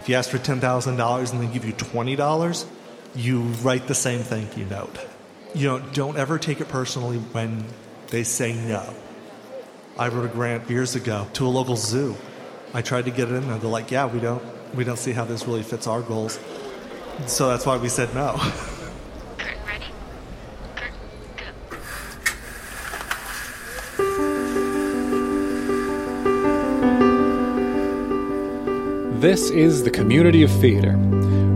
If you ask for $10,000 and they give you $20, you write the same thank you note. You know, don't ever take it personally when they say no. I wrote a grant years ago to a local zoo. I tried to get it in there. They're like, yeah, we don't see how this really fits our goals. So that's why we said no. Curtain ready. Curtain go. This is the community of theater,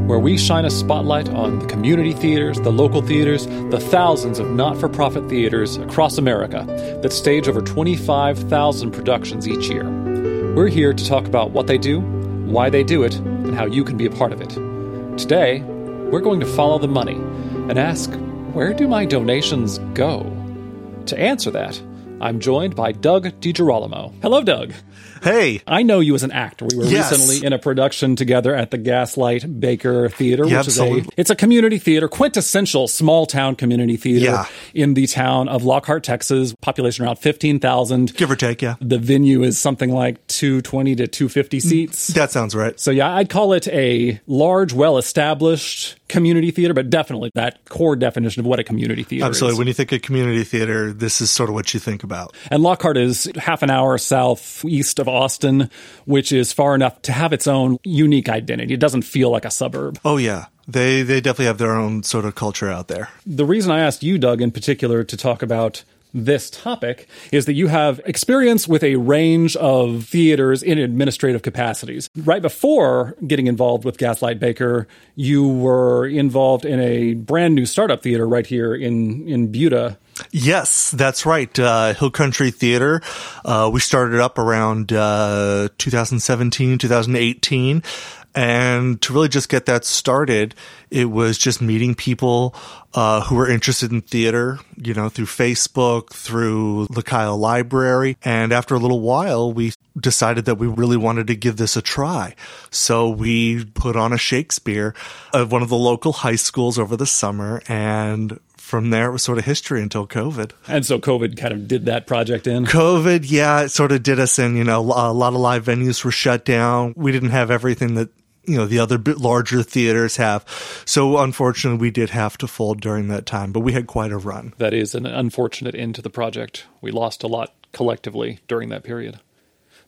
where we shine a spotlight on the community theaters, the local theaters, the thousands of not-for-profit theaters across America that stage over 25,000 productions each year. We're here to talk about what they do, why they do it, and how you can be a part of it. Today, we're going to follow the money and ask, where do my donations go? To answer that, I'm joined by Doug DeGirolamo. Hello, Doug. Hey. I know you as an actor. We were recently in a production together at the Gaslight Baker Theater, which is it's a community theater, quintessential small-town community theater in the town of Lockhart, Texas, population around 15,000. Give or take, yeah. The venue is something like 220 to 250 seats. That sounds right. So, yeah, I'd call it a large, well-established community theater, but definitely that core definition of what a community theater is. Absolutely. When you think of community theater, this is sort of what you think about. And Lockhart is half an hour southeast of Austin, which is far enough to have its own unique identity. It doesn't feel like a suburb. Oh, yeah. They definitely have their own sort of culture out there. The reason I asked you, Doug, in particular, to talk about this topic is that you have experience with a range of theaters in administrative capacities. Right before getting involved with Gaslight Baker, you were involved in a brand new startup theater right here in Buda. Yes, that's right. Hill Country Theater. We started up around 2017, 2018. And to really just get that started, it was just meeting people who were interested in theater, you know, through Facebook, through the Kyle Library. And after a little while, we decided that we really wanted to give this a try. So we put on a Shakespeare at one of the local high schools over the summer, and from there, it was sort of history until COVID. And so COVID kind of did that project in? COVID, yeah, it sort of did us in. You know, a lot of live venues were shut down. We didn't have everything that, you know, the other larger theaters have. So unfortunately, we did have to fold during that time, but we had quite a run. That is an unfortunate end to the project. We lost a lot collectively during that period.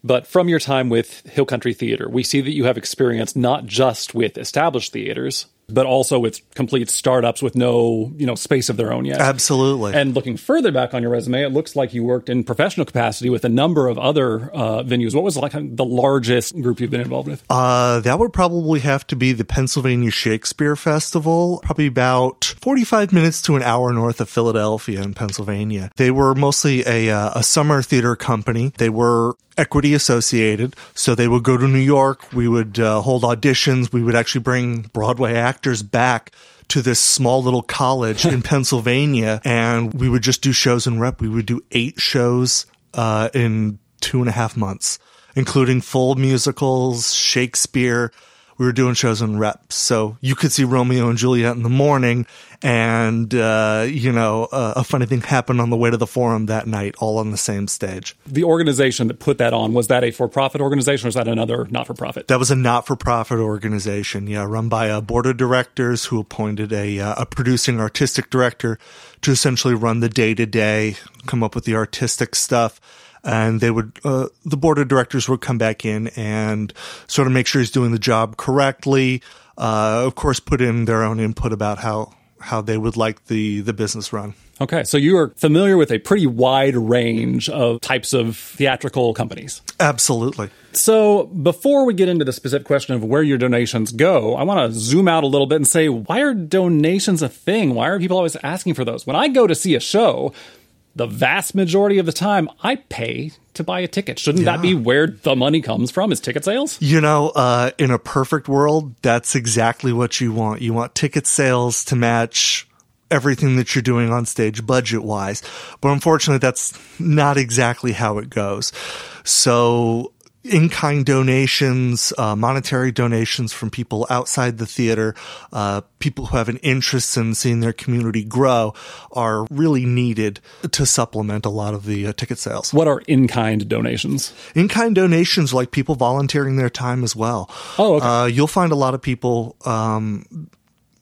But from your time with Hill Country Theater, we see that you have experience not just with established theaters, but also with complete startups with no, you know, space of their own yet. Absolutely. And looking further back on your resume, it looks like you worked in professional capacity with a number of other venues. What was like the largest group you've been involved with? That would probably have to be the Pennsylvania Shakespeare Festival, probably about 45 minutes to an hour north of Philadelphia in Pennsylvania. They were mostly a summer theater company. They were equity associated, so they would go to New York. We would hold auditions. We would actually bring Broadway actors back to this small little college in Pennsylvania, and we would just do shows in rep. We would do 8 shows in 2.5 months, including full musicals, Shakespeare. We were doing shows in rep. So you could see Romeo and Juliet in the morning, and, you know, a funny thing happened on the way to the Forum that night, all on the same stage. The organization that put that on, was that a for-profit organization or was that another not-for-profit? That was a not-for-profit organization, yeah, run by a board of directors who appointed a producing artistic director to essentially run the day-to-day, come up with the artistic stuff. And they would, the board of directors would come back in and sort of make sure he's doing the job correctly. Of course, put in their own input about how they would like the business run. Okay, so you are familiar with a pretty wide range of types of theatrical companies. Absolutely. So before we get into the specific question of where your donations go, I want to zoom out a little bit and say, why are donations a thing? Why are people always asking for those? When I go to see a show, the vast majority of the time, I pay to buy a ticket. Shouldn't that be where the money comes from, is ticket sales? You know, in a perfect world, that's exactly what you want. You want ticket sales to match everything that you're doing on stage budget-wise. But unfortunately, that's not exactly how it goes. So in-kind donations, monetary donations from people outside the theater, people who have an interest in seeing their community grow are really needed to supplement a lot of the ticket sales. What are in-kind donations? In-kind donations are like people volunteering their time as well. Oh, okay. You'll find a lot of people,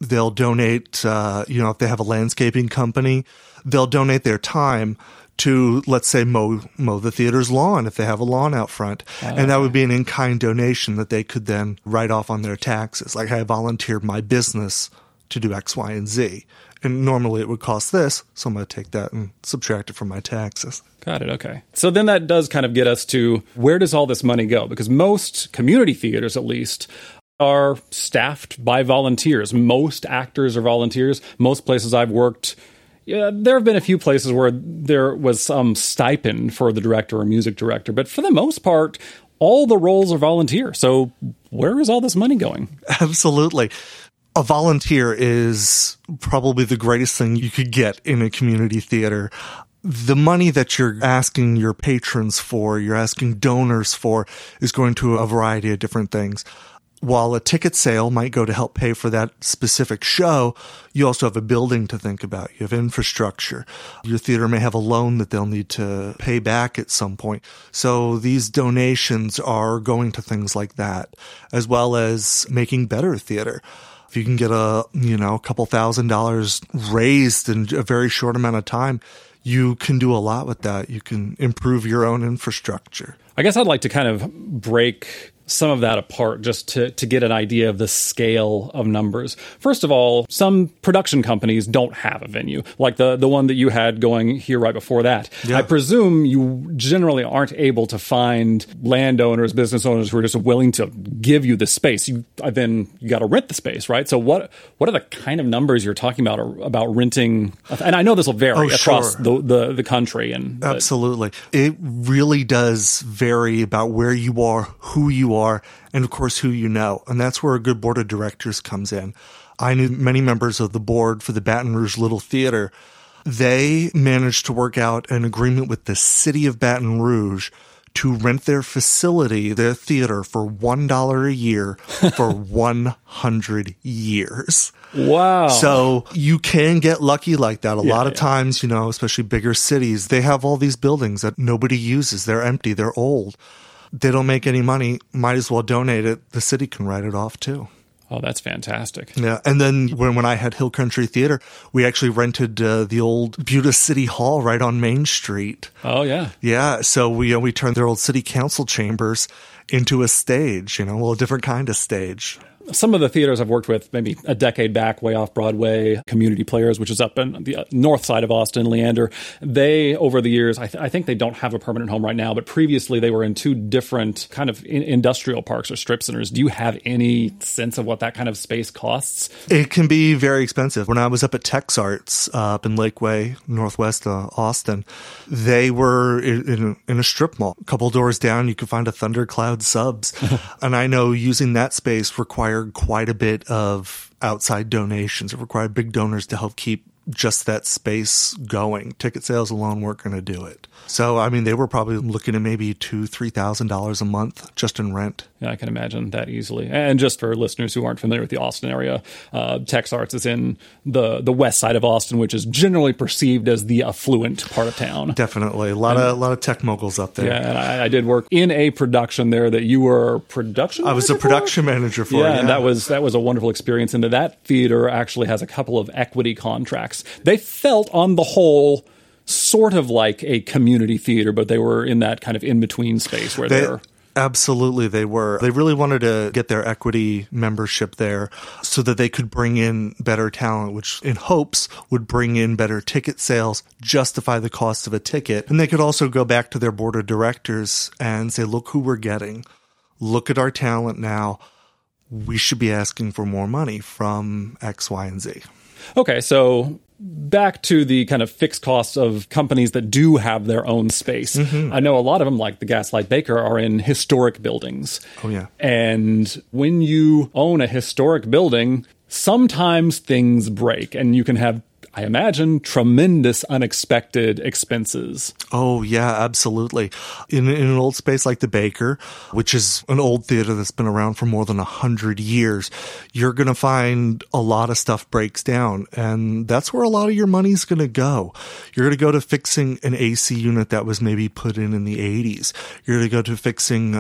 they'll donate, if they have a landscaping company, they'll donate their time to, let's say, mow the theater's lawn if they have a lawn out front. And that would be an in-kind donation that they could then write off on their taxes. Like, I volunteered my business to do X, Y, and Z. And normally it would cost this, so I'm going to take that and subtract it from my taxes. Got it. Okay. So then that does kind of get us to, where does all this money go? Because most community theaters, at least, are staffed by volunteers. Most actors are volunteers. Most places I've worked... Yeah, there have been a few places where there was some stipend for the director or music director, but for the most part, all the roles are volunteer. So where is all this money going? Absolutely. A volunteer is probably the greatest thing you could get in a community theater. The money that you're asking your patrons for, you're asking donors for, is going to a variety of different things. While a ticket sale might go to help pay for that specific show, you also have a building to think about. You have infrastructure. Your theater may have a loan that they'll need to pay back at some point. So these donations are going to things like that, as well as making better theater. If you can get a couple $1,000 raised in a very short amount of time, you can do a lot with that. You can improve your own infrastructure. I guess I'd like to kind of break some of that apart just to get an idea of the scale of numbers. First of all, some production companies don't have a venue, like the one that you had going here right before that. Yeah. I presume you generally aren't able to find landowners, business owners who are just willing to give you the space. You got to rent the space, right? So what are the kind of numbers you're talking about renting? And I know this will vary across the country. Absolutely. It really does vary about where you are, who you are, and of course who you know. And that's where a good board of directors comes in. I knew many members of the board for the Baton Rouge Little Theater. They managed to work out an agreement with the city of Baton Rouge to rent their facility, their theater, for $1 a year for 100 years. Wow. So you can get lucky like that. A lot of times, especially bigger cities, they have all these buildings that nobody uses. They're empty. They're old. They don't make any money, might as well donate it. The city can write it off too. Oh, that's fantastic. Yeah. And then when I had Hill Country Theater, we actually rented the old Buda City Hall right on Main Street. Oh, yeah. Yeah. So we turned their old city council chambers into a stage, a different kind of stage. Some of the theaters I've worked with, maybe a decade back, way off Broadway, Community Players, which is up in the north side of Austin, Leander, they, over the years, I think they don't have a permanent home right now, but previously they were in two different kind of industrial parks or strip centers. Do you have any sense of what that kind of space costs? It can be very expensive. When I was up at TexArts up in Lakeway, northwest Austin, they were in a strip mall. A couple doors down, you could find a Thundercloud subs. And I know using that space required quite a bit of outside donations. It required big donors to help keep just that space going. Ticket sales alone weren't going to do it. So, they were probably looking at maybe $2,000, $3,000 a month just in rent. Yeah, I can imagine that easily. And just for listeners who aren't familiar with the Austin area, TexArts is in the west side of Austin, which is generally perceived as the affluent part of town. Definitely. A lot of tech moguls up there. Yeah, and I did work in a production there that you were production manager I was a production for? Manager for. Yeah, and that was a wonderful experience. And that theater actually has a couple of equity contracts. They felt, on the whole, sort of like a community theater, but they were in that kind of in-between space where they were. Absolutely, they were. They really wanted to get their equity membership there so that they could bring in better talent, which in hopes would bring in better ticket sales, justify the cost of a ticket. And they could also go back to their board of directors and say, look who we're getting. Look at our talent now. We should be asking for more money from X, Y, and Z. Okay, so back to the kind of fixed costs of companies that do have their own space. Mm-hmm. I know a lot of them, like the Gaslight Baker, are in historic buildings. Oh, yeah. And when you own a historic building, sometimes things break and you can have I imagine, tremendous unexpected expenses. Oh, yeah, absolutely. In an old space like the Baker, which is an old theater that's been around for more than 100 years, you're going to find a lot of stuff breaks down. And that's where a lot of your money's going to go. You're going to go to fixing an AC unit that was maybe put in the 80s. You're going to go to fixing,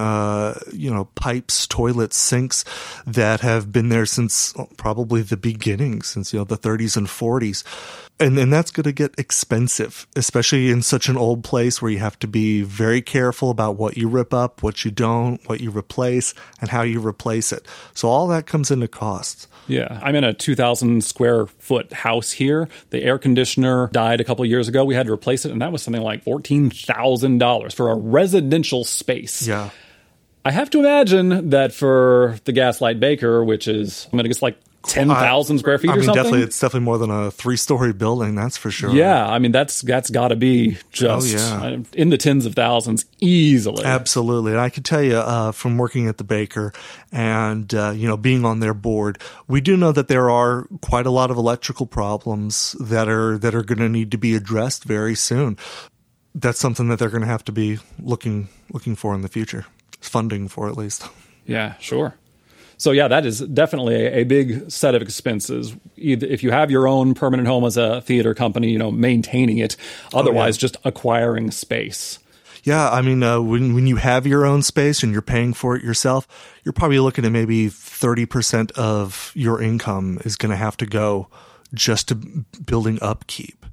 pipes, toilets, sinks that have been there since probably the beginning, since, the 30s and 40s. And that's going to get expensive, especially in such an old place where you have to be very careful about what you rip up, what you don't, what you replace, and how you replace it. So all that comes into costs. Yeah. I'm in a 2,000 square foot house here. The air conditioner died a couple of years ago. We had to replace it, and that was something like $14,000 for a residential space. Yeah. I have to imagine that for the Gaslight Baker, which is, I'm going to guess, like 10,000 square feet or something? It's definitely more than a 3-story building, that's for sure. Yeah, I mean, that's got to be just in the tens of thousands easily. Absolutely. And I can tell you from working at the Baker and, being on their board, we do know that there are quite a lot of electrical problems that are going to need to be addressed very soon. That's something that they're going to have to be looking for in the future, funding for at least. Yeah, sure. So, yeah, that is definitely a big set of expenses. Either if you have your own permanent home as a theater company, maintaining it. Otherwise, just acquiring space. Yeah, I mean, when you have your own space and you're paying for it yourself, you're probably looking at maybe 30% of your income is going to have to go just to building upkeep.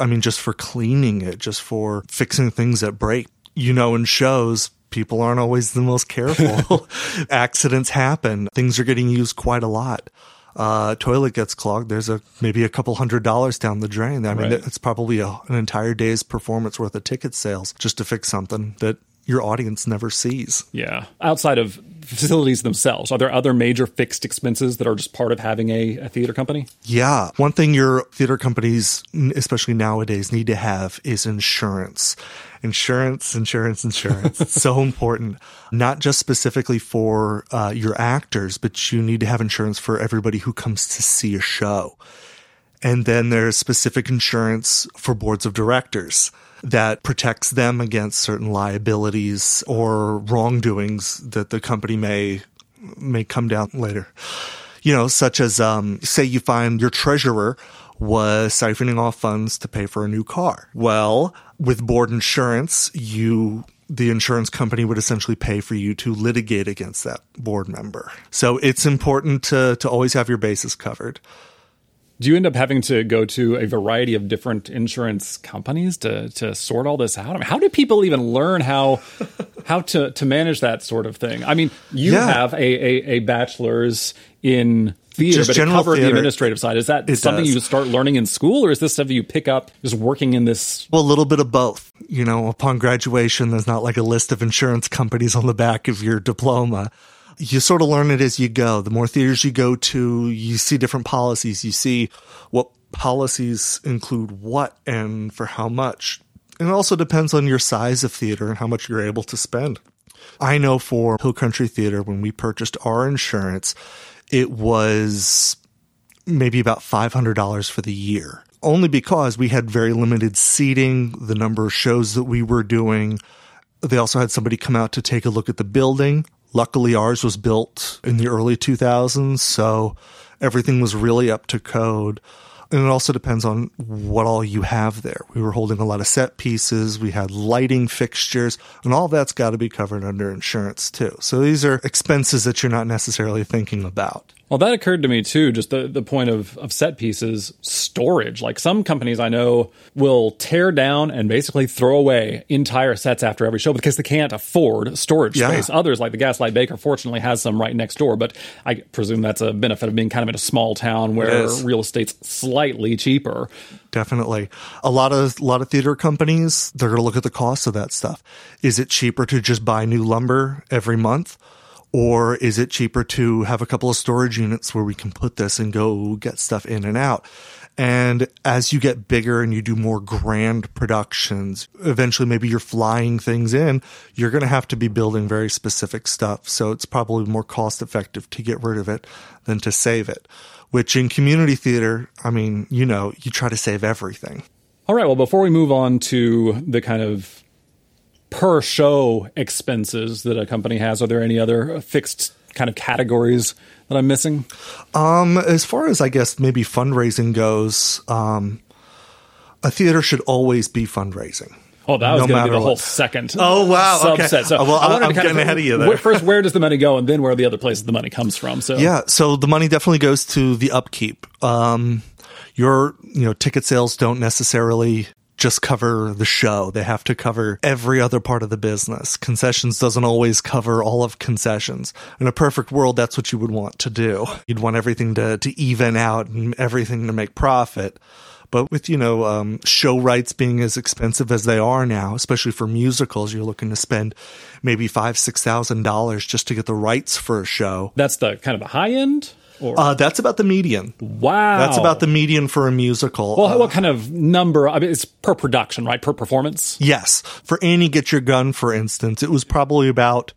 I mean, just for cleaning it, just for fixing things that break, in shows. People aren't always the most careful. Accidents happen. Things are getting used quite a lot. Toilet gets clogged. There's maybe a couple $100 down the drain. I mean, it's probably an entire day's performance worth of ticket sales just to fix something that your audience never sees. Yeah. Outside of facilities themselves, are there other major fixed expenses that are just part of having a theater company? Yeah. One thing your theater companies, especially nowadays, need to have is insurance. Insurance. It's so important. Not just specifically for your actors, but you need to have insurance for everybody who comes to see a show. And then there's specific insurance for boards of directors that protects them against certain liabilities or wrongdoings that the company may come down later. Such as, say you find your treasurer was siphoning off funds to pay for a new car. Well, with board insurance, the insurance company would essentially pay for you to litigate against that board member. So it's important to always have your bases covered. Do you end up having to go to a variety of different insurance companies to sort all this out? I mean, how do people even learn how to manage that sort of thing? I mean, you have a bachelor's in theater, just but it covered the administrative side. Is that something you start learning in school, or is this stuff you pick up just working in this? Well, a little bit of both. Upon graduation, there's not like a list of insurance companies on the back of your diploma. You sort of learn it as you go. The more theaters you go to, you see different policies. You see what policies include what and for how much. And it also depends on your size of theater and how much you're able to spend. I know for Hill Country Theater, when we purchased our insurance, it was maybe about $500 for the year. Only because we had very limited seating, the number of shows that we were doing. They also had somebody come out to take a look at the building. Luckily, ours was built in the early 2000s, so everything was really up to code. And it also depends on what all you have there. We were holding a lot of set pieces. We had lighting fixtures, and all that's got to be covered under insurance, too. So these are expenses that you're not necessarily thinking about. Well, that occurred to me, too, just the point of set pieces, storage. Like some companies I know will tear down and basically throw away entire sets after every show because they can't afford storage space. Others, like the Gaslight Baker, fortunately has some right next door. But I presume that's a benefit of being kind of in a small town where real estate's slightly cheaper. Definitely. A lot of theater companies, they're going to look at the cost of that stuff. Is it cheaper to just buy new lumber every month? Or is it cheaper to have a couple of storage units where we can put this and go get stuff in and out? And as you get bigger and you do more grand productions, eventually maybe you're flying things in, you're going to have to be building very specific stuff. So it's probably more cost effective to get rid of it than to save it, which in community theater, I mean, you know, you try to save everything. All right. Well, before we move on to the kind of per show expenses that a company has, are there any other fixed kind of categories that I'm missing? As far as, I guess, maybe fundraising goes, a theater should always be fundraising. Oh, that was going to be the whole second subset. Okay. So well, I'm getting ahead of you there. First, where does the money go? And then where are the other places the money comes from? So yeah, so the money definitely goes to the upkeep. Your ticket sales don't necessarily just cover the show. They have to cover every other part of the business. Concessions doesn't always cover all of concessions. In a perfect world, that's what you would want to do. You'd want everything to even out and everything to make profit. But with, show rights being as expensive as they are now, especially for musicals, you're looking to spend maybe $5,000, $6,000 just to get the rights for a show. That's the kind of a high end? That's about the median. Wow. That's about the median for a musical. Well, what kind of number? I mean, it's per production, right? Per performance? Yes. For Annie Get Your Gun, for instance, it was probably about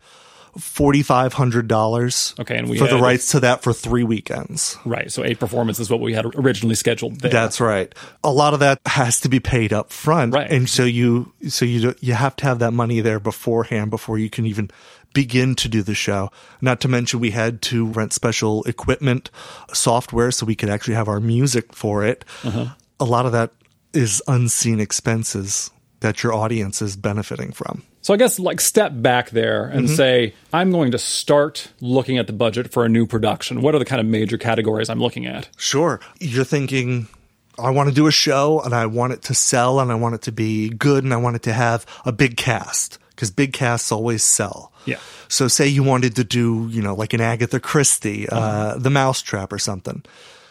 $4,500 for the rights to that for 3 weekends. Right. So 8 performances is what we had originally scheduled there. That's right. A lot of that has to be paid up front. Right. And so you have to have that money there beforehand before you can even begin to do the show. Not to mention we had to rent special equipment, software, so we could actually have our music for it. Uh-huh. A lot of that is unseen expenses that your audience is benefiting from. So I guess step back there and mm-hmm. say, I'm going to start looking at the budget for a new production. What are the kind of major categories I'm looking at? Sure. You're thinking, I want to do a show and I want it to sell and I want it to be good and I want it to have a big cast, because big casts always sell. Yeah. So say you wanted to do, an Agatha Christie, The Mousetrap or something.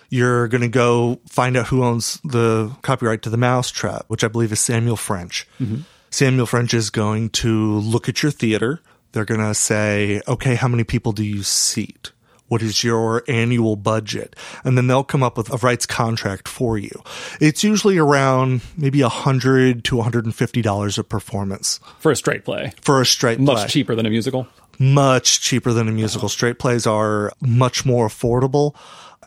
You're going to go find out who owns the copyright to The Mousetrap, which I believe is Samuel French. Mm-hmm. Samuel French is going to look at your theater. They're going to say, okay, how many people do you seat? What is your annual budget? And then they'll come up with a rights contract for you. It's usually around maybe $100 to $150 a performance. For a straight play. Much cheaper than a musical. Straight plays are much more affordable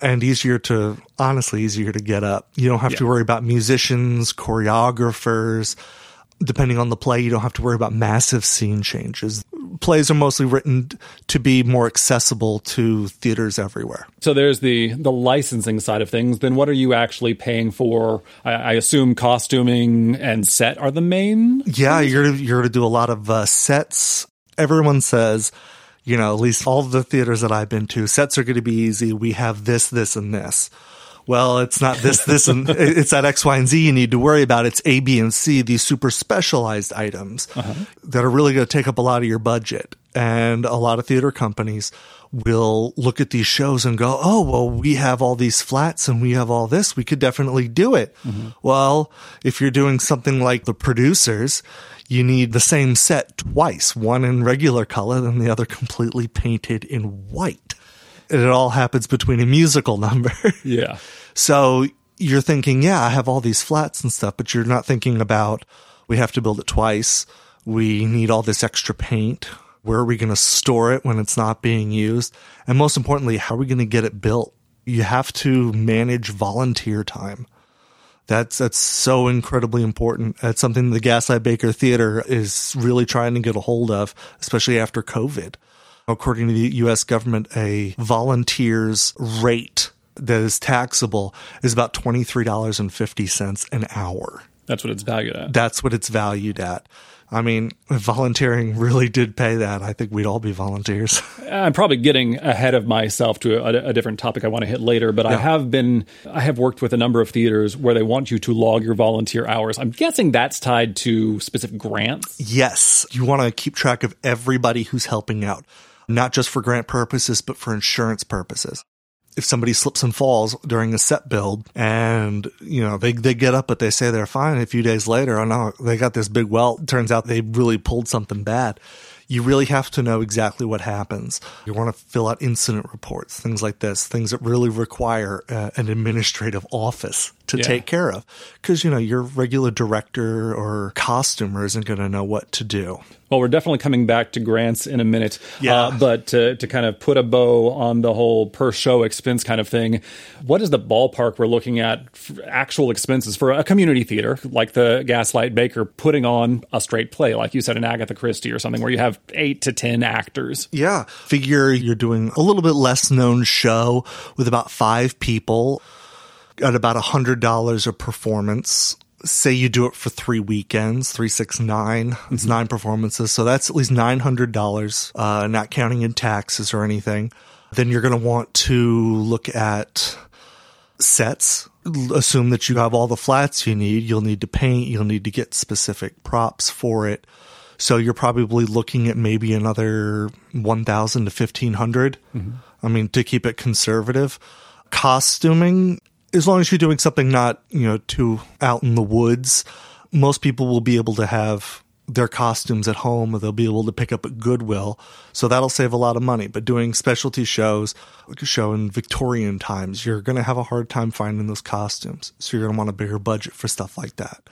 and easier to get up. You don't have to worry about musicians, choreographers. Depending on the play, you don't have to worry about massive scene changes. Plays are mostly written to be more accessible to theaters everywhere. So there's the licensing side of things. Then what are you actually paying for? I assume costuming and set are the main? Yeah, you're going to do a lot of sets. Everyone says, at least all of the theaters that I've been to, sets are going to be easy. We have this, this, and this. Well, it's not this, and it's that X, Y, and Z you need to worry about. It's A, B, and C, these super specialized items that are really going to take up a lot of your budget. And a lot of theater companies will look at these shows and go, oh, well, we have all these flats and we have all this. We could definitely do it. Mm-hmm. Well, if you're doing something like The Producers, you need the same set twice, one in regular color and the other completely painted in white. It all happens between a musical number. Yeah. So you're thinking, I have all these flats and stuff, but you're not thinking about, we have to build it twice. We need all this extra paint. Where are we going to store it when it's not being used? And most importantly, how are we going to get it built? You have to manage volunteer time. That's so incredibly important. That's something the Gaslight Baker Theater is really trying to get a hold of, especially after COVID. According to the U.S. government, a volunteer's rate that is taxable is about $23.50 an hour. That's what it's valued at. I mean, if volunteering really did pay that, I think we'd all be volunteers. I'm probably getting ahead of myself to a different topic I want to hit later, but yeah. I have worked with a number of theaters where they want you to log your volunteer hours. I'm guessing that's tied to specific grants? Yes. You want to keep track of everybody who's helping out, not just for grant purposes, but for insurance purposes. If somebody slips and falls during a set build and, they get up, but they say they're fine, a few days later, oh no, they got this big welt. Turns out they really pulled something bad. You really have to know exactly what happens. You want to fill out incident reports, things like this, things that really require an administrative office to take care of. Because, you know, your regular director or costumer isn't going to know what to do. Well, we're definitely coming back to grants in a minute. Yeah. But to kind of put a bow on the whole per show expense kind of thing, what is the ballpark we're looking at for actual expenses for a community theater like the Gaslight Baker putting on a straight play, like you said, an Agatha Christie or something where you have 8 to 10 actors? Yeah. Figure you're doing a little bit less known show with about 5 people at about $100 a performance. Say you do it for 3 weekends, 3, 6, 9. Mm-hmm. It's 9 performances. So that's at least $900, not counting in taxes or anything. Then you're going to want to look at sets. Assume that you have all the flats you need. You'll need to paint. You'll need to get specific props for it. So you're probably looking at maybe another $1,000 to $1,500. Mm-hmm. I mean, to keep it conservative. Costuming, as long as you're doing something not, you know, too out in the woods, most people will be able to have their costumes at home, or they'll be able to pick up at Goodwill. So that'll save a lot of money. But doing specialty shows, like a show in Victorian times, you're going to have a hard time finding those costumes. So you're going to want a bigger budget for stuff like that.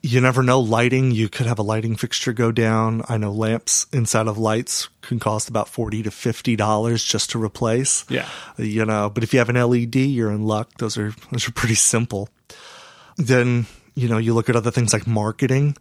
You never know. Lighting, you could have a lighting fixture go down. I know lamps inside of lights can cost about $40 to $50 just to replace. Yeah. You know, but if you have an LED, you're in luck. Those are pretty simple. Then, you know, you look at other things like marketing.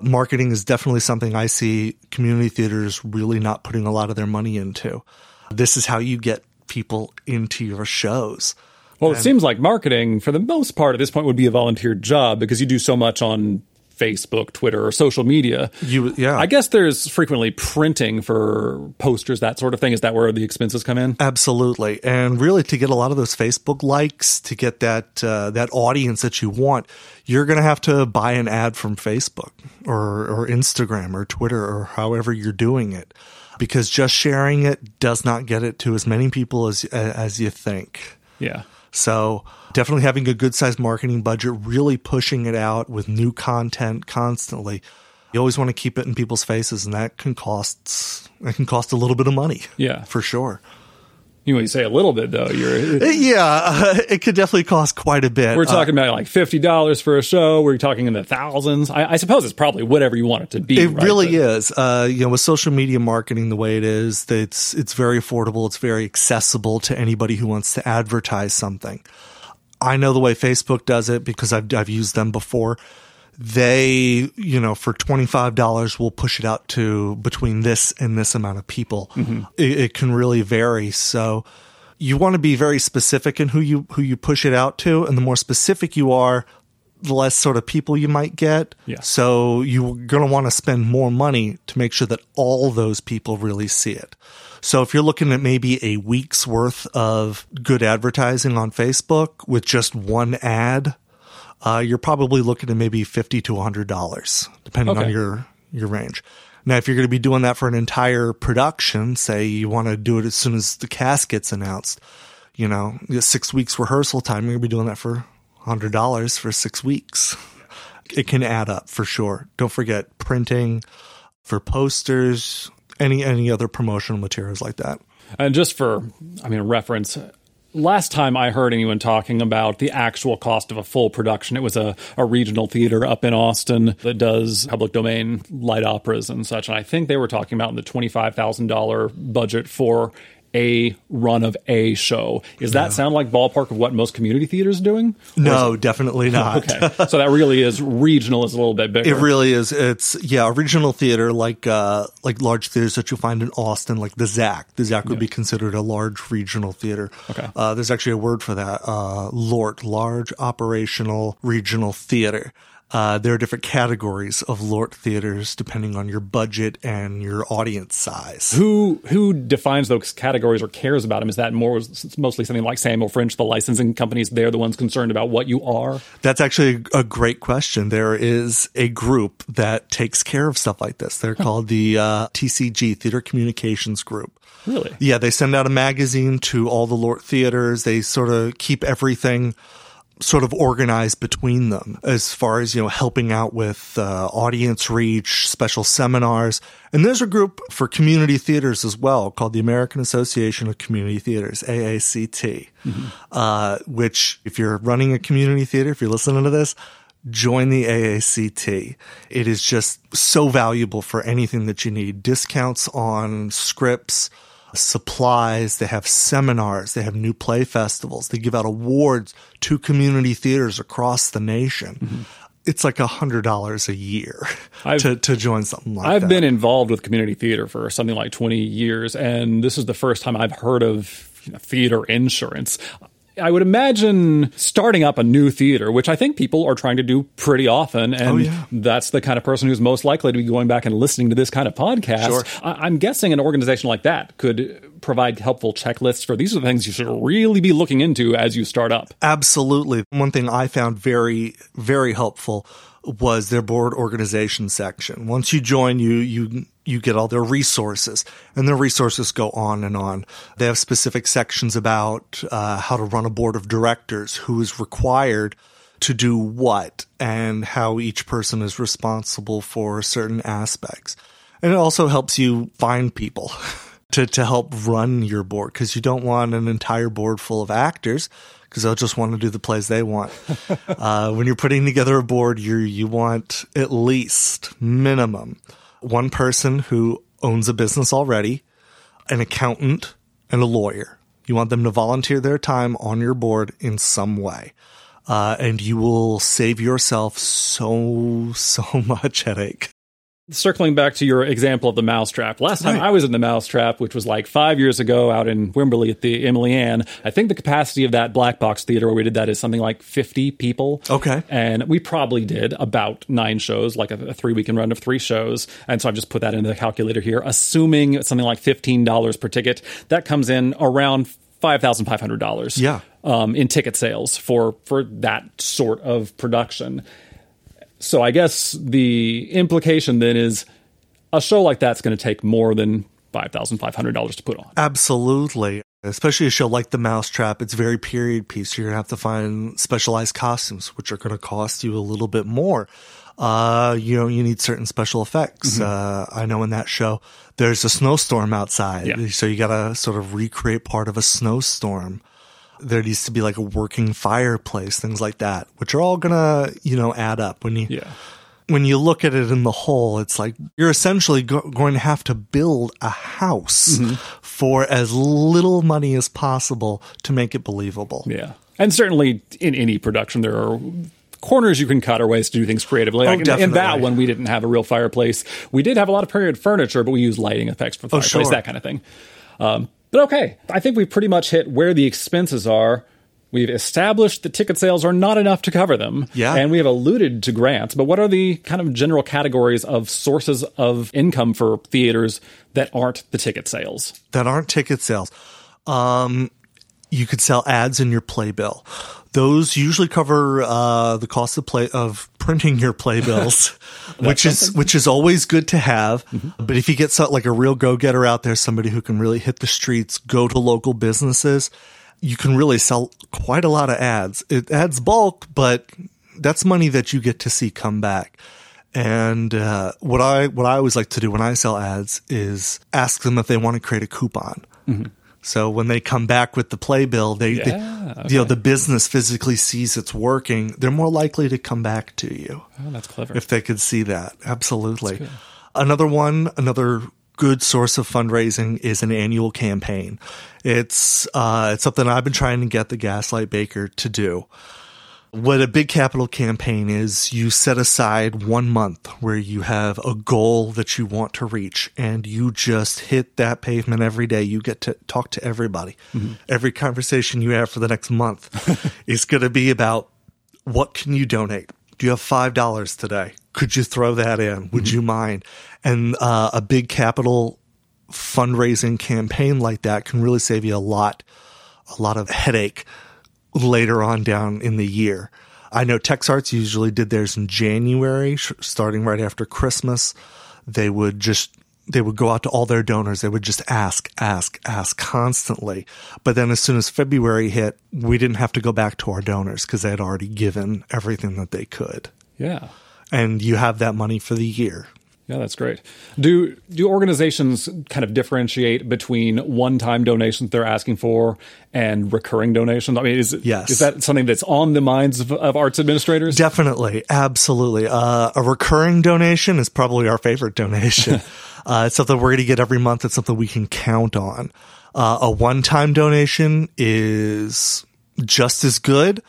Marketing is definitely something I see community theaters really not putting a lot of their money into. This is how you get people into your shows. Well, it seems like marketing, for the most part, at this point, would be a volunteer job because you do so much on Facebook, Twitter, or social media. I guess there's frequently printing for posters, that sort of thing. Is that where the expenses come in? Absolutely. And really, to get a lot of those Facebook likes, to get that audience that you want, you're going to have to buy an ad from Facebook or Instagram or Twitter or however you're doing it, because just sharing it does not get it to as many people as you think. Yeah. So definitely having a good-sized marketing budget, really pushing it out with new content constantly. You always want to keep it in people's faces, and that can cost a little bit of money. Yeah, for sure. You know, you say a little bit, though. It could definitely cost quite a bit. We're talking about like $50 for a show. We're talking in the thousands. I suppose it's probably whatever you want it to be. It right? really but, is. You know, with social media marketing the way it is, it's very affordable. It's very accessible to anybody who wants to advertise something. I know the way Facebook does it because I've used them before. They, you know, for $25, will push it out to between this and this amount of people. Mm-hmm. It can really vary. So you want to be very specific in who you push it out to. And the more specific you are, the less sort of people you might get. Yeah. So you're going to want to spend more money to make sure that all those people really see it. So if you're looking at maybe a week's worth of good advertising on Facebook with just one ad, you're probably looking at maybe $50 to $100, depending on your range. Now, if you're going to be doing that for an entire production, say you want to do it as soon as the cast gets announced, you know, 6 weeks rehearsal time, you're going to be doing that for $100 for 6 weeks. It can add up for sure. Don't forget printing for posters, any other promotional materials like that. And just for, I mean, reference, last time I heard anyone talking about the actual cost of a full production, it was a regional theater up in Austin that does public domain light operas and such. And I think they were talking about in the $25,000 budget for a run of a show. Does that sound like ballpark of what most community theaters are doing? No, definitely not. Okay. So that really is regional, is a little bit bigger. It really is. It's a regional theater like large theaters that you'll find in Austin, like the Zach. The Zach would be considered a large regional theater. Okay. There's actually a word for that. LORT, large operational regional theater. There are different categories of LORT theaters depending on your budget and your audience size. Who defines those categories or cares about them? Is that mostly something like Samuel French, the licensing companies? They're the ones concerned about what you are? That's actually a great question. There is a group that takes care of stuff like this. They're called the TCG, Theater Communications Group. Really? Yeah, they send out a magazine to all the LORT theaters. They sort of keep everything sort of organized between them as far as, you know, helping out with audience reach, special seminars. And there's a group for community theaters as well called the American Association of Community Theaters, AACT, mm-hmm. Which if you're running a community theater, if you're listening to this, join the AACT. It is just so valuable for anything that you need. Discounts on scripts, supplies, they have seminars, they have new play festivals, they give out awards to community theaters across the nation. Mm-hmm. It's like $100 a year to join something like that. I've been involved with community theater for something like 20 years, and this is the first time I've heard of, you know, theater insurance. I would imagine starting up a new theater, which I think people are trying to do pretty often, and that's the kind of person who's most likely to be going back and listening to this kind of podcast. Sure. I'm guessing an organization like that could provide helpful checklists for these are the things you should really be looking into as you start up. Absolutely. One thing I found very, very helpful was their board organization section. Once you join, you get all their resources, and their resources go on and on. They have specific sections about how to run a board of directors, who is required to do what, and how each person is responsible for certain aspects. And it also helps you find people to help run your board, because you don't want an entire board full of actors, because they'll just want to do the plays they want. When you're putting together a board, you want at least minimum one person who owns a business already, an accountant, and a lawyer. You want them to volunteer their time on your board in some way. And you will save yourself so much headache. Circling back to your example of the Mousetrap. Last time I was in the Mousetrap, which was like 5 years ago out in Wimberley at the Emily Ann, I think the capacity of that black box theater where we did that is something like 50 people. Okay. And we probably did about 9 shows, like a 3-weekend run of 3 shows. And so I've just put that into the calculator here, assuming something like $15 per ticket. That comes in around $5,500 in ticket sales for that sort of production. So I guess the implication then is a show like that's going to take more than $5,500 to put on. Absolutely. Especially a show like The Mousetrap, it's very period piece. You're going to have to find specialized costumes, which are going to cost you a little bit more. You need certain special effects. Mm-hmm. I know in that show, there's a snowstorm outside. Yeah. So you got to sort of recreate part of a snowstorm. There needs to be like a working fireplace, things like that, which are all gonna, add up when you when you look at it in the whole. It's like you're essentially going to have to build a house mm-hmm. for as little money as possible to make it believable. Yeah, and certainly in any production there are corners you can cut or ways to do things creatively. Like in that one, we didn't have a real fireplace. We did have a lot of period furniture, but we used lighting effects for the fireplace, that kind of thing. But okay, I think we've pretty much hit where the expenses are. We've established the ticket sales are not enough to cover them. Yeah. And we have alluded to grants. But what are the kind of general categories of sources of income for theaters that aren't the ticket sales? That aren't ticket sales. You could sell ads in your playbill. Those usually cover the cost of printing your playbills, which is always good to have. Mm-hmm. But if you get like a real go-getter out there, somebody who can really hit the streets, go to local businesses, you can really sell quite a lot of ads. It adds bulk, but that's money that you get to see come back. And what I always like to do when I sell ads is ask them if they want to create a coupon. Mm-hmm. So when they come back with the playbill, the business physically sees it's working. They're more likely to come back to you. Oh, that's clever. If they could see that. Absolutely. Another good source of fundraising is an annual campaign. It's something I've been trying to get the Gaslight Baker to do. What a big capital campaign is, you set aside 1 month where you have a goal that you want to reach, and you just hit that pavement every day. You get to talk to everybody. Mm-hmm. Every conversation you have for the next month is going to be about, what can you donate? Do you have $5 today? Could you throw that in? Would mm-hmm. you mind? And a big capital fundraising campaign like that can really save you a lot of headache later on down in the year. I know TexArts usually did theirs in January, starting right after Christmas. They would just they would go out to all their donors. They would just ask constantly. But then as soon as February hit, we didn't have to go back to our donors because they had already given everything that they could. Yeah. And you have that money for the year. Yeah, that's great. Do organizations kind of differentiate between one-time donations they're asking for and recurring donations? I mean, is that something that's on the minds of arts administrators? Definitely. Absolutely. A recurring donation is probably our favorite donation. It's something we're going to get every month. It's something we can count on. A one-time donation is just as good,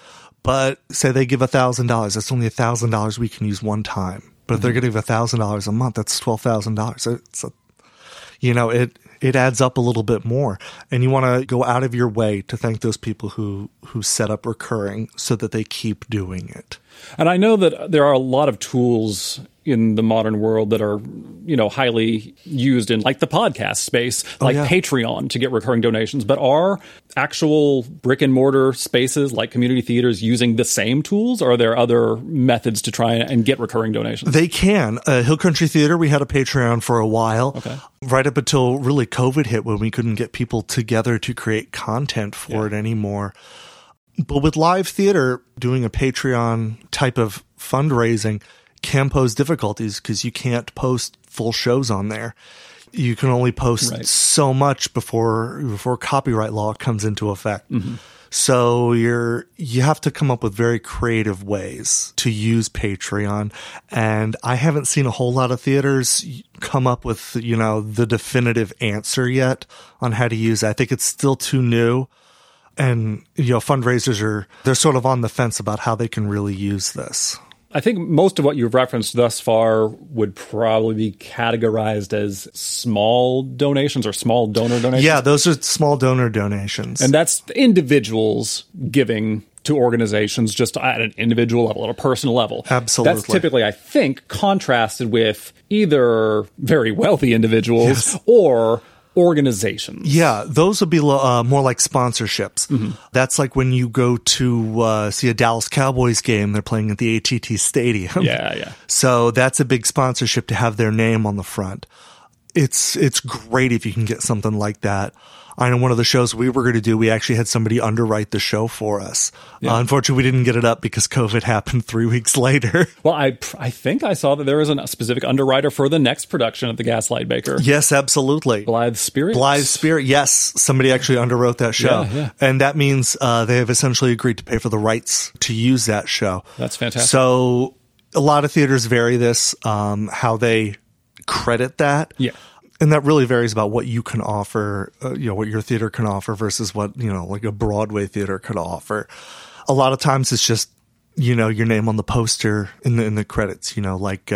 but say they give $1,000. That's only $1,000 we can use one time. But if they're getting $1,000 a month, that's $12,000. It adds up a little bit more. And you want to go out of your way to thank those people who set up recurring so that they keep doing it. And I know that there are a lot of tools in the modern world that are, highly used in like the podcast space, like Patreon to get recurring donations. But are actual brick and mortar spaces like community theaters using the same tools? Or are there other methods to try and get recurring donations? They can. Hill Country Theater, we had a Patreon for a while, right up until really COVID hit when we couldn't get people together to create content for it anymore. But with live theater, doing a Patreon type of fundraising can pose difficulties because you can't post full shows on there. You can only post so much before copyright law comes into effect. Mm-hmm. So you have to come up with very creative ways to use Patreon. And I haven't seen a whole lot of theaters come up with, the definitive answer yet on how to use it. I think it's still too new. And, fundraisers they're sort of on the fence about how they can really use this. I think most of what you've referenced thus far would probably be categorized as small donations or small donor donations. Yeah, those are small donor donations. And that's individuals giving to organizations just at an individual level, at a personal level. Absolutely. That's typically, I think, contrasted with either very wealthy individuals or organizations. Yeah, those would be more like sponsorships. Mm-hmm. That's like when you go to see a Dallas Cowboys game, they're playing at the AT&T Stadium. Yeah. So that's a big sponsorship to have their name on the front. It's great if you can get something like that. I know one of the shows we were going to do, we actually had somebody underwrite the show for us. Yeah. Unfortunately, we didn't get it up because COVID happened 3 weeks later. Well, I think I saw that there was a specific underwriter for the next production of the Gaslight Baker. Yes, absolutely. Blithe Spirit. Yes, somebody actually underwrote that show. Yeah. And that means they have essentially agreed to pay for the rights to use that show. That's fantastic. So a lot of theaters vary this, how they credit that. Yeah. And that really varies about what you can offer, what your theater can offer versus what, like a Broadway theater could offer. A lot of times it's just, your name on the poster in the credits, like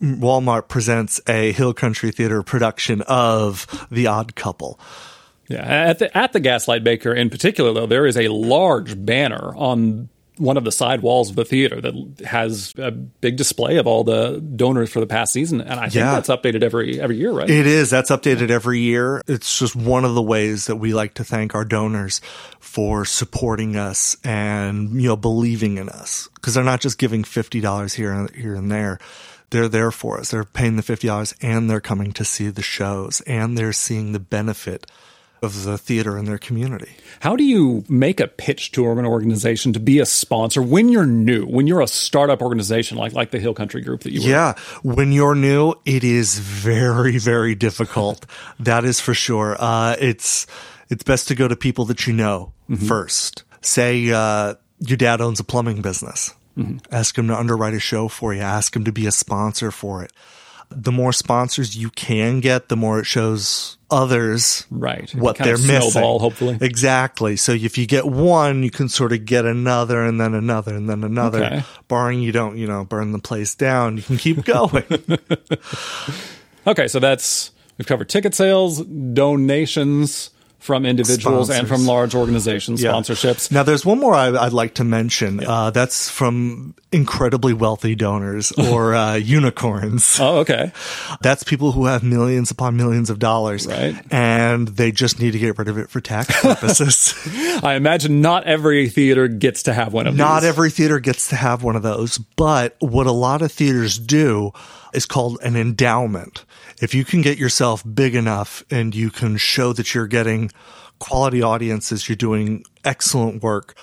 Walmart presents a Hill Country Theater production of The Odd Couple. Yeah. At the Gaslight Baker in particular, though, there is a large banner on one of the side walls of the theater that has a big display of all the donors for the past season. And I think that's updated every year, right? It is. That's updated every year. It's just one of the ways that we like to thank our donors for supporting us and, believing in us. Because they're not just giving $50 here and there. They're there for us. They're paying the $50 and they're coming to see the shows and they're seeing the benefit of the theater in their community. How do you make a pitch to an organization to be a sponsor when you're new, when you're a startup organization like the Hill Country Group that you were? Yeah, when you're new, it is very, very difficult. That is for sure. It's best to go to people that you know first. Say your dad owns a plumbing business. Mm-hmm. Ask him to underwrite a show for you. Ask him to be a sponsor for it. The more sponsors you can get, the more it shows others what they're missing. Snowball, hopefully. Exactly. So if you get one, you can sort of get another and then another and then another. Okay. Barring you don't, burn the place down, you can keep going. Okay, so we've covered ticket sales, donations from individuals sponsors, and from large organizations, sponsorships. Now, there's one more I'd like to mention. Yeah. That's from incredibly wealthy donors or unicorns. Oh, okay. That's people who have millions upon millions of dollars. Right. And they just need to get rid of it for tax purposes. I imagine not every theater gets to have one of those. Not every theater gets to have one of those. But what a lot of theaters do is called an endowment. if you can get yourself big enough and you can show that you're getting quality audiences, you're doing excellent work,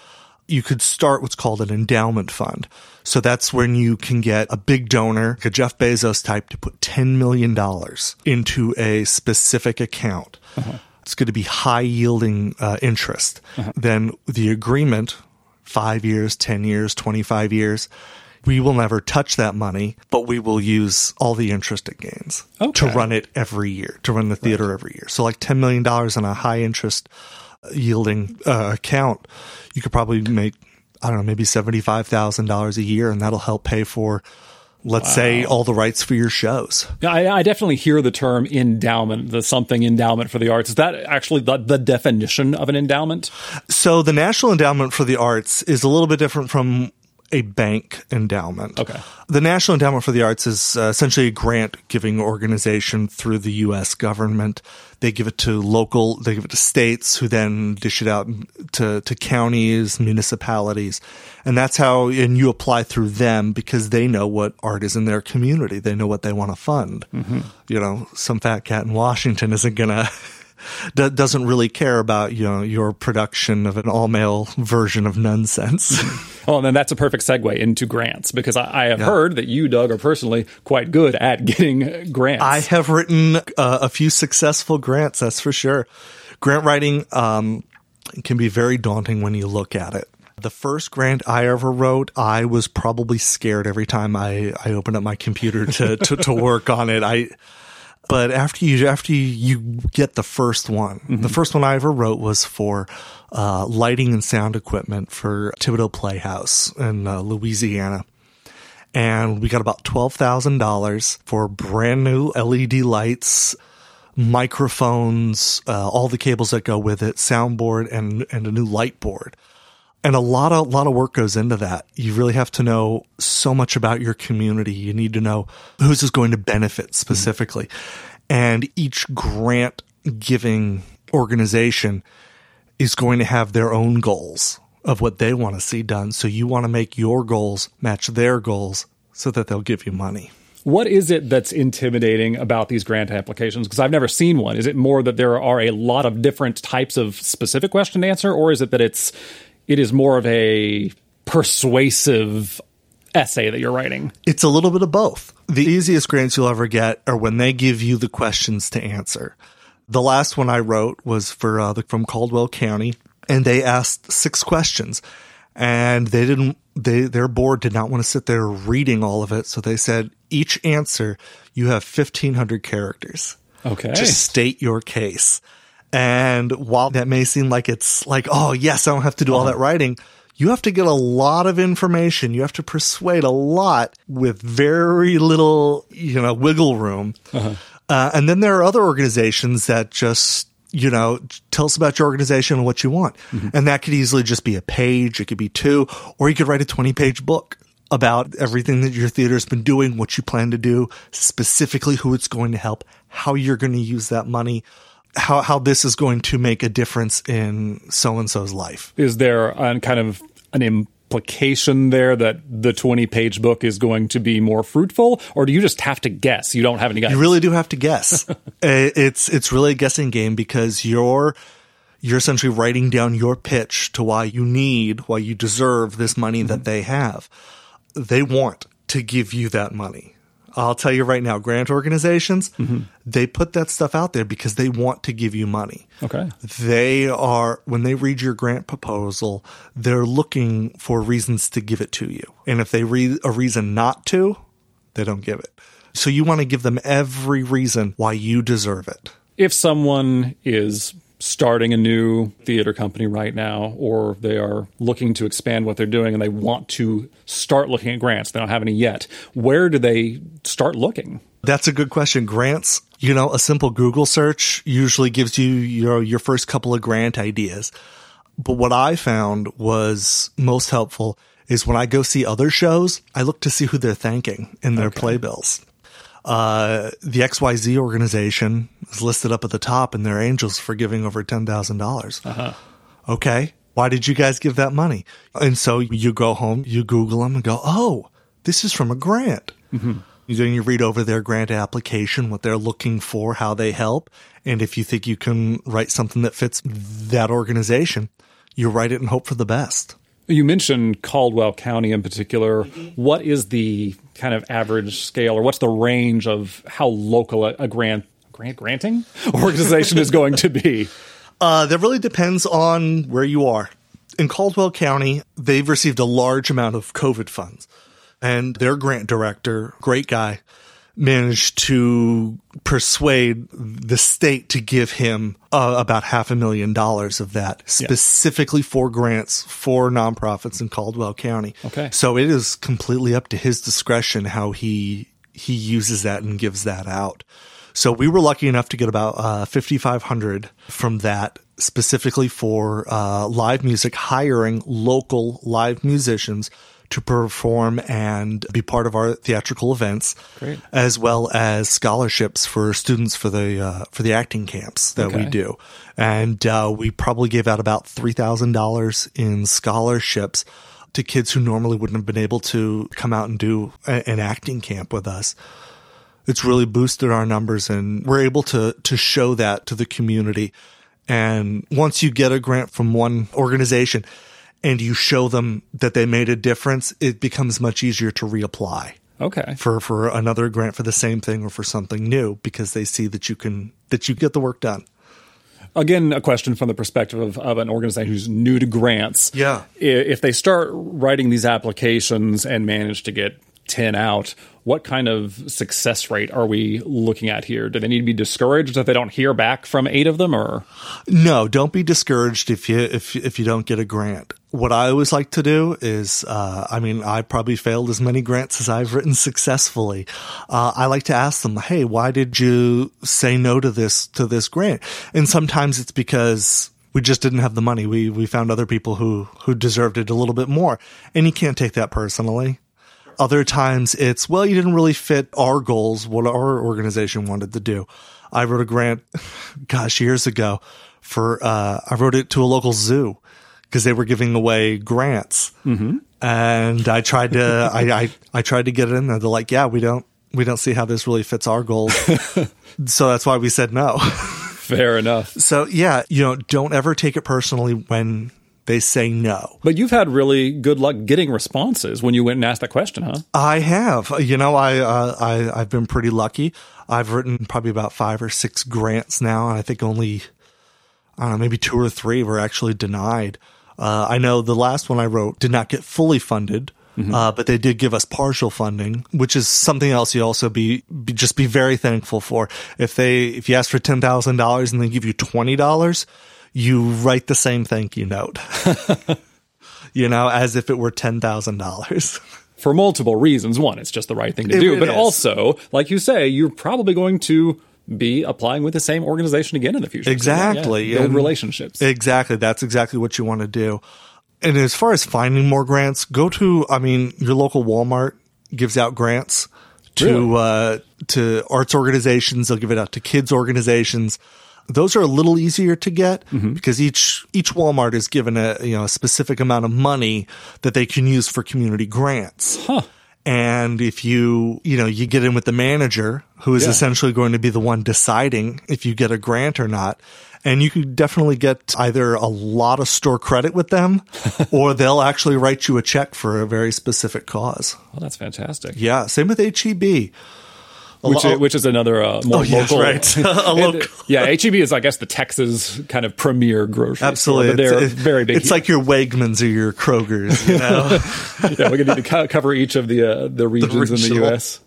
you could start what's called an endowment fund. So that's when you can get a big donor, like a Jeff Bezos type, to put $10 million into a specific account. Uh-huh. It's going to be high-yielding interest. Uh-huh. Then the agreement, 5 years, 10 years, 25 years, we will never touch that money, but we will use all the interest it gains to run it every year, to run the theater every year. So like $10 million on a high-interest yielding account, you could probably make, I don't know, maybe $75,000 a year, and that'll help pay for, let's say, all the rights for your shows. Yeah, I definitely hear the term endowment, the something endowment for the arts. Is that actually the definition of an endowment? So the National Endowment for the Arts is a little bit different from a bank endowment. Okay. The National Endowment for the Arts is essentially a grant-giving organization through the U.S. government. They give it to local, they give it to states, who then dish it out to counties, municipalities. And that's how, and you apply through them because they know what art is in their community. They know what they want to fund. Mm-hmm. You know, some fat cat in Washington isn't going to... doesn't really care about, you know, your production of an all-male version of nonsense. Oh, and then that's a perfect segue into grants, because I have heard that you, Doug, are personally quite good at getting grants. I have written a few successful grants, that's for sure. Grant writing can be very daunting when you look at it. The first grant I ever wrote, I was probably scared every time I opened up my computer to work on it. But after you get the first one, mm-hmm. the first one I ever wrote was for lighting and sound equipment for Thibodeau Playhouse in Louisiana. And we got about $12,000 for brand new LED lights, microphones, all the cables that go with it, soundboard, and a new light board. And a lot of work goes into that. You really have to know so much about your community. You need to know who's is going to benefit specifically. Mm-hmm. And each grant-giving organization is going to have their own goals of what they want to see done. So you want to make your goals match their goals so that they'll give you money. What is it that's intimidating about these grant applications? Because I've never seen one. Is it more that there are a lot of different types of specific question to answer, or is it that it is more of a persuasive essay that you're writing? It's a little bit of both. The easiest grants you'll ever get are when they give you the questions to answer. The last one I wrote was for from Caldwell County, and they asked 6 questions, and their board did not want to sit there reading all of it, so they said each answer you have 1,500 characters. Okay, just state your case. And while that may seem like it's like, oh, yes, I don't have to do all that writing, you have to get a lot of information. You have to persuade a lot with very little, wiggle room. Uh-huh. And then there are other organizations that just, tell us about your organization and what you want. Mm-hmm. And that could easily just be a page. It could be 2, or you could write a 20-page book about everything that your theater's been doing, what you plan to do, specifically who it's going to help, how you're going to use that money, how this is going to make a difference in so-and-so's life. Is there kind of an implication there that the 20-page book is going to be more fruitful, or do you just have to guess? You don't have any guidance. You really do have to guess. It's really a guessing game, because you're essentially writing down your pitch to why you deserve this money that they have. They want to give you that money. I'll tell you right now, grant organizations, they put that stuff out there because they want to give you money. Okay. When they read your grant proposal, they're looking for reasons to give it to you. And if they read a reason not to, they don't give it. So you want to give them every reason why you deserve it. If someone is starting a new theater company right now, or they are looking to expand what they're doing and they want to start looking at grants, they don't have any yet, where do they start looking? That's a good question. Grants, a simple Google search usually gives you your first couple of grant ideas. But what I found was most helpful is when I go see other shows, I look to see who they're thanking in their playbills. The XYZ organization is listed up at the top, and they're angels for giving over $10,000. Uh-huh. Okay. Why did you guys give that money? And so you go home, you Google them and go, oh, this is from a grant. Mm-hmm. You read over their grant application, what they're looking for, how they help. And if you think you can write something that fits that organization, you write it and hope for the best. You mentioned Caldwell County in particular. Mm-hmm. What is the kind of average scale, or what's the range of how local a granting organization is going to be? That really depends on where you are. In Caldwell County, they've received a large amount of COVID funds. And their grant director, great guy, managed to persuade the state to give him about $500,000 of that specifically for grants for nonprofits in Caldwell County. Okay. So it is completely up to his discretion how he uses that and gives that out. So we were lucky enough to get about $5,500 from that, specifically for live music, hiring local live musicians to perform and be part of our theatrical events. Great. As well as scholarships for students for the acting camps that we do. And we probably gave out about $3,000 in scholarships to kids who normally wouldn't have been able to come out and do an acting camp with us. It's really boosted our numbers, and we're able to show that to the community. And once you get a grant from one organization and you show them that they made a difference, it becomes much easier to reapply. Okay. For another grant for the same thing or for something new, because they see that you get the work done. Again, a question from the perspective of an organization who's new to grants. Yeah. If they start writing these applications and manage to get 10 out, what kind of success rate are we looking at here? Do they need to be discouraged if they don't hear back from 8 of them? Or no, don't be discouraged if you don't get a grant. What I always like to do is, I probably failed as many grants as I've written successfully. I like to ask them, hey, why did you say no to this grant? And sometimes it's because we just didn't have the money. We found other people who deserved it a little bit more. And you can't take that personally. Other times it's, well, you didn't really fit our goals, what our organization wanted to do. I wrote a grant, years ago for, I wrote it to a local zoo because they were giving away grants. Mm-hmm. And I tried to, I tried to get it in there. They're like, yeah, we don't see how this really fits our goals. So that's why we said no. Fair enough. So yeah, don't ever take it personally when they say no. But you've had really good luck getting responses when you went and asked that question, huh? I have. I've been pretty lucky. I've written probably about 5 or 6 grants now, and I think only, maybe 2 or 3 were actually denied. I know the last one I wrote did not get fully funded, mm-hmm. But they did give us partial funding, which is something else you also be very thankful for. If you ask for $10,000 and they give you $20, you write the same thank you note, as if it were $10,000. For multiple reasons. One, it's just the right thing to do. But also, like you say, you're probably going to be applying with the same organization again in the future. Exactly. So, build relationships. Exactly. That's exactly what you want to do. And as far as finding more grants, go to, your local Walmart gives out grants to arts organizations. They'll give it out to kids organizations. Those are a little easier to get, mm-hmm. because each Walmart is given a specific amount of money that they can use for community grants. Huh. And if you get in with the manager, who is essentially going to be the one deciding if you get a grant or not, and you can definitely get either a lot of store credit with them, or they'll actually write you a check for a very specific cause. Well, that's fantastic. Yeah. Same with HEB. Which is another more local. Yes, right. HEB is, I guess, the Texas kind of premier grocery. Absolutely. Store, they're very big. It's like your Wegmans or your Krogers. Yeah, we're going to need to cover each of the regions in the U.S.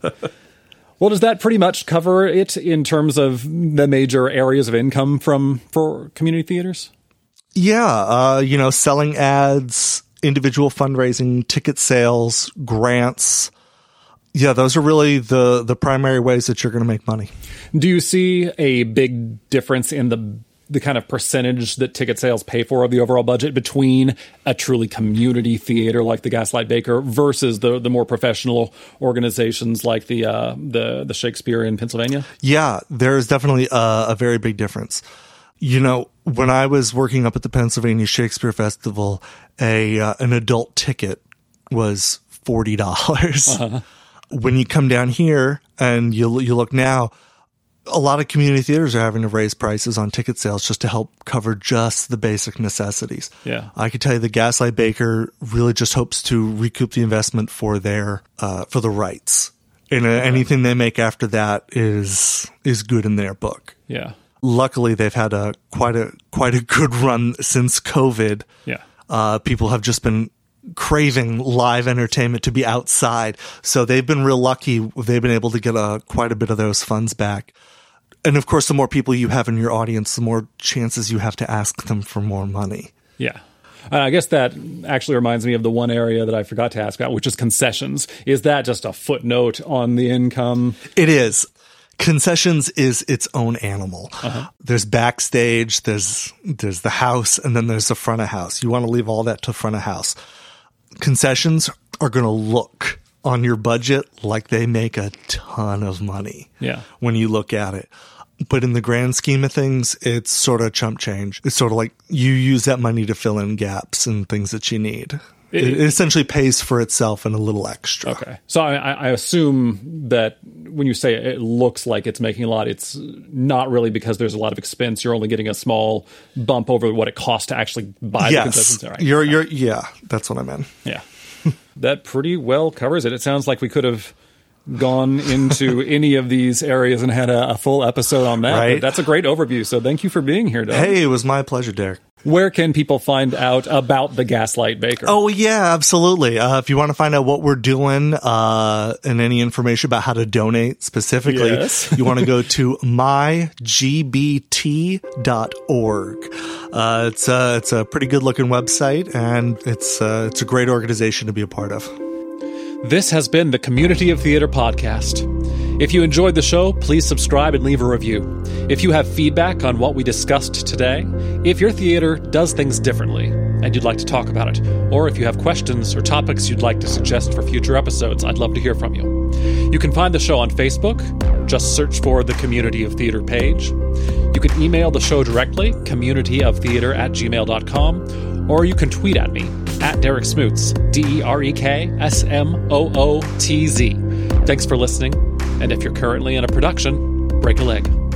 Well, does that pretty much cover it in terms of the major areas of income for community theaters? Yeah, selling ads, individual fundraising, ticket sales, grants. Yeah, those are really the primary ways that you're going to make money. Do you see a big difference in the kind of percentage that ticket sales pay for of the overall budget between a truly community theater like the Gaslight Baker versus the more professional organizations like the Shakespeare in Pennsylvania? Yeah, there's definitely a very big difference. When I was working up at the Pennsylvania Shakespeare Festival, an adult ticket was $40. Uh-huh. when you come down here and you look now, a lot of community theaters are having to raise prices on ticket sales just to help cover just the basic necessities. Yeah. I could tell you the Gaslight Baker really just hopes to recoup the investment for their, for the rights. And anything they make after that is good in their book. Yeah. Luckily, they've had quite a good run since COVID. Yeah. People have just been craving live entertainment to be outside. So they've been real lucky. They've been able to get quite a bit of those funds back. And of course, the more people you have in your audience, the more chances you have to ask them for more money. Yeah. I guess that actually reminds me of the one area that I forgot to ask about, which is concessions. Is that just a footnote on the income? It is. Concessions is its own animal. Uh-huh. There's backstage, there's the house, and then there's the front of house. You want to leave all that to front of house. Concessions are going to look on your budget like they make a ton of money when you look at it. But in the grand scheme of things, it's sort of chump change. It's sort of like you use that money to fill in gaps and things that you need. It essentially pays for itself and a little extra. Okay. So I assume that when you say it looks like it's making a lot, it's not really because there's a lot of expense. You're only getting a small bump over what it costs to actually buy the concessions. Right? Yeah, that's what I meant. Yeah. That pretty well covers it. It sounds like we could have gone into any of these areas and had a full episode on that. Right? That's a great overview. So thank you for being here, Doug. Hey, it was my pleasure, Derek. Where can people find out about the Gaslight Baker? Oh, yeah, absolutely. If you want to find out what we're doing and any information about how to donate specifically, you want to go to mygbt.org. It's a pretty good-looking website, and it's a great organization to be a part of. This has been the Community of Theater podcast. If you enjoyed the show, please subscribe and leave a review. If you have feedback on what we discussed today, if your theater does things differently and you'd like to talk about it, or if you have questions or topics you'd like to suggest for future episodes, I'd love to hear from you. You can find the show on Facebook. Just search for the Community of Theater page. You can email the show directly, communityoftheater@gmail.com, or you can tweet at me, @DerekSmoots, DerekSmootz. Thanks for listening. And if you're currently in a production, break a leg.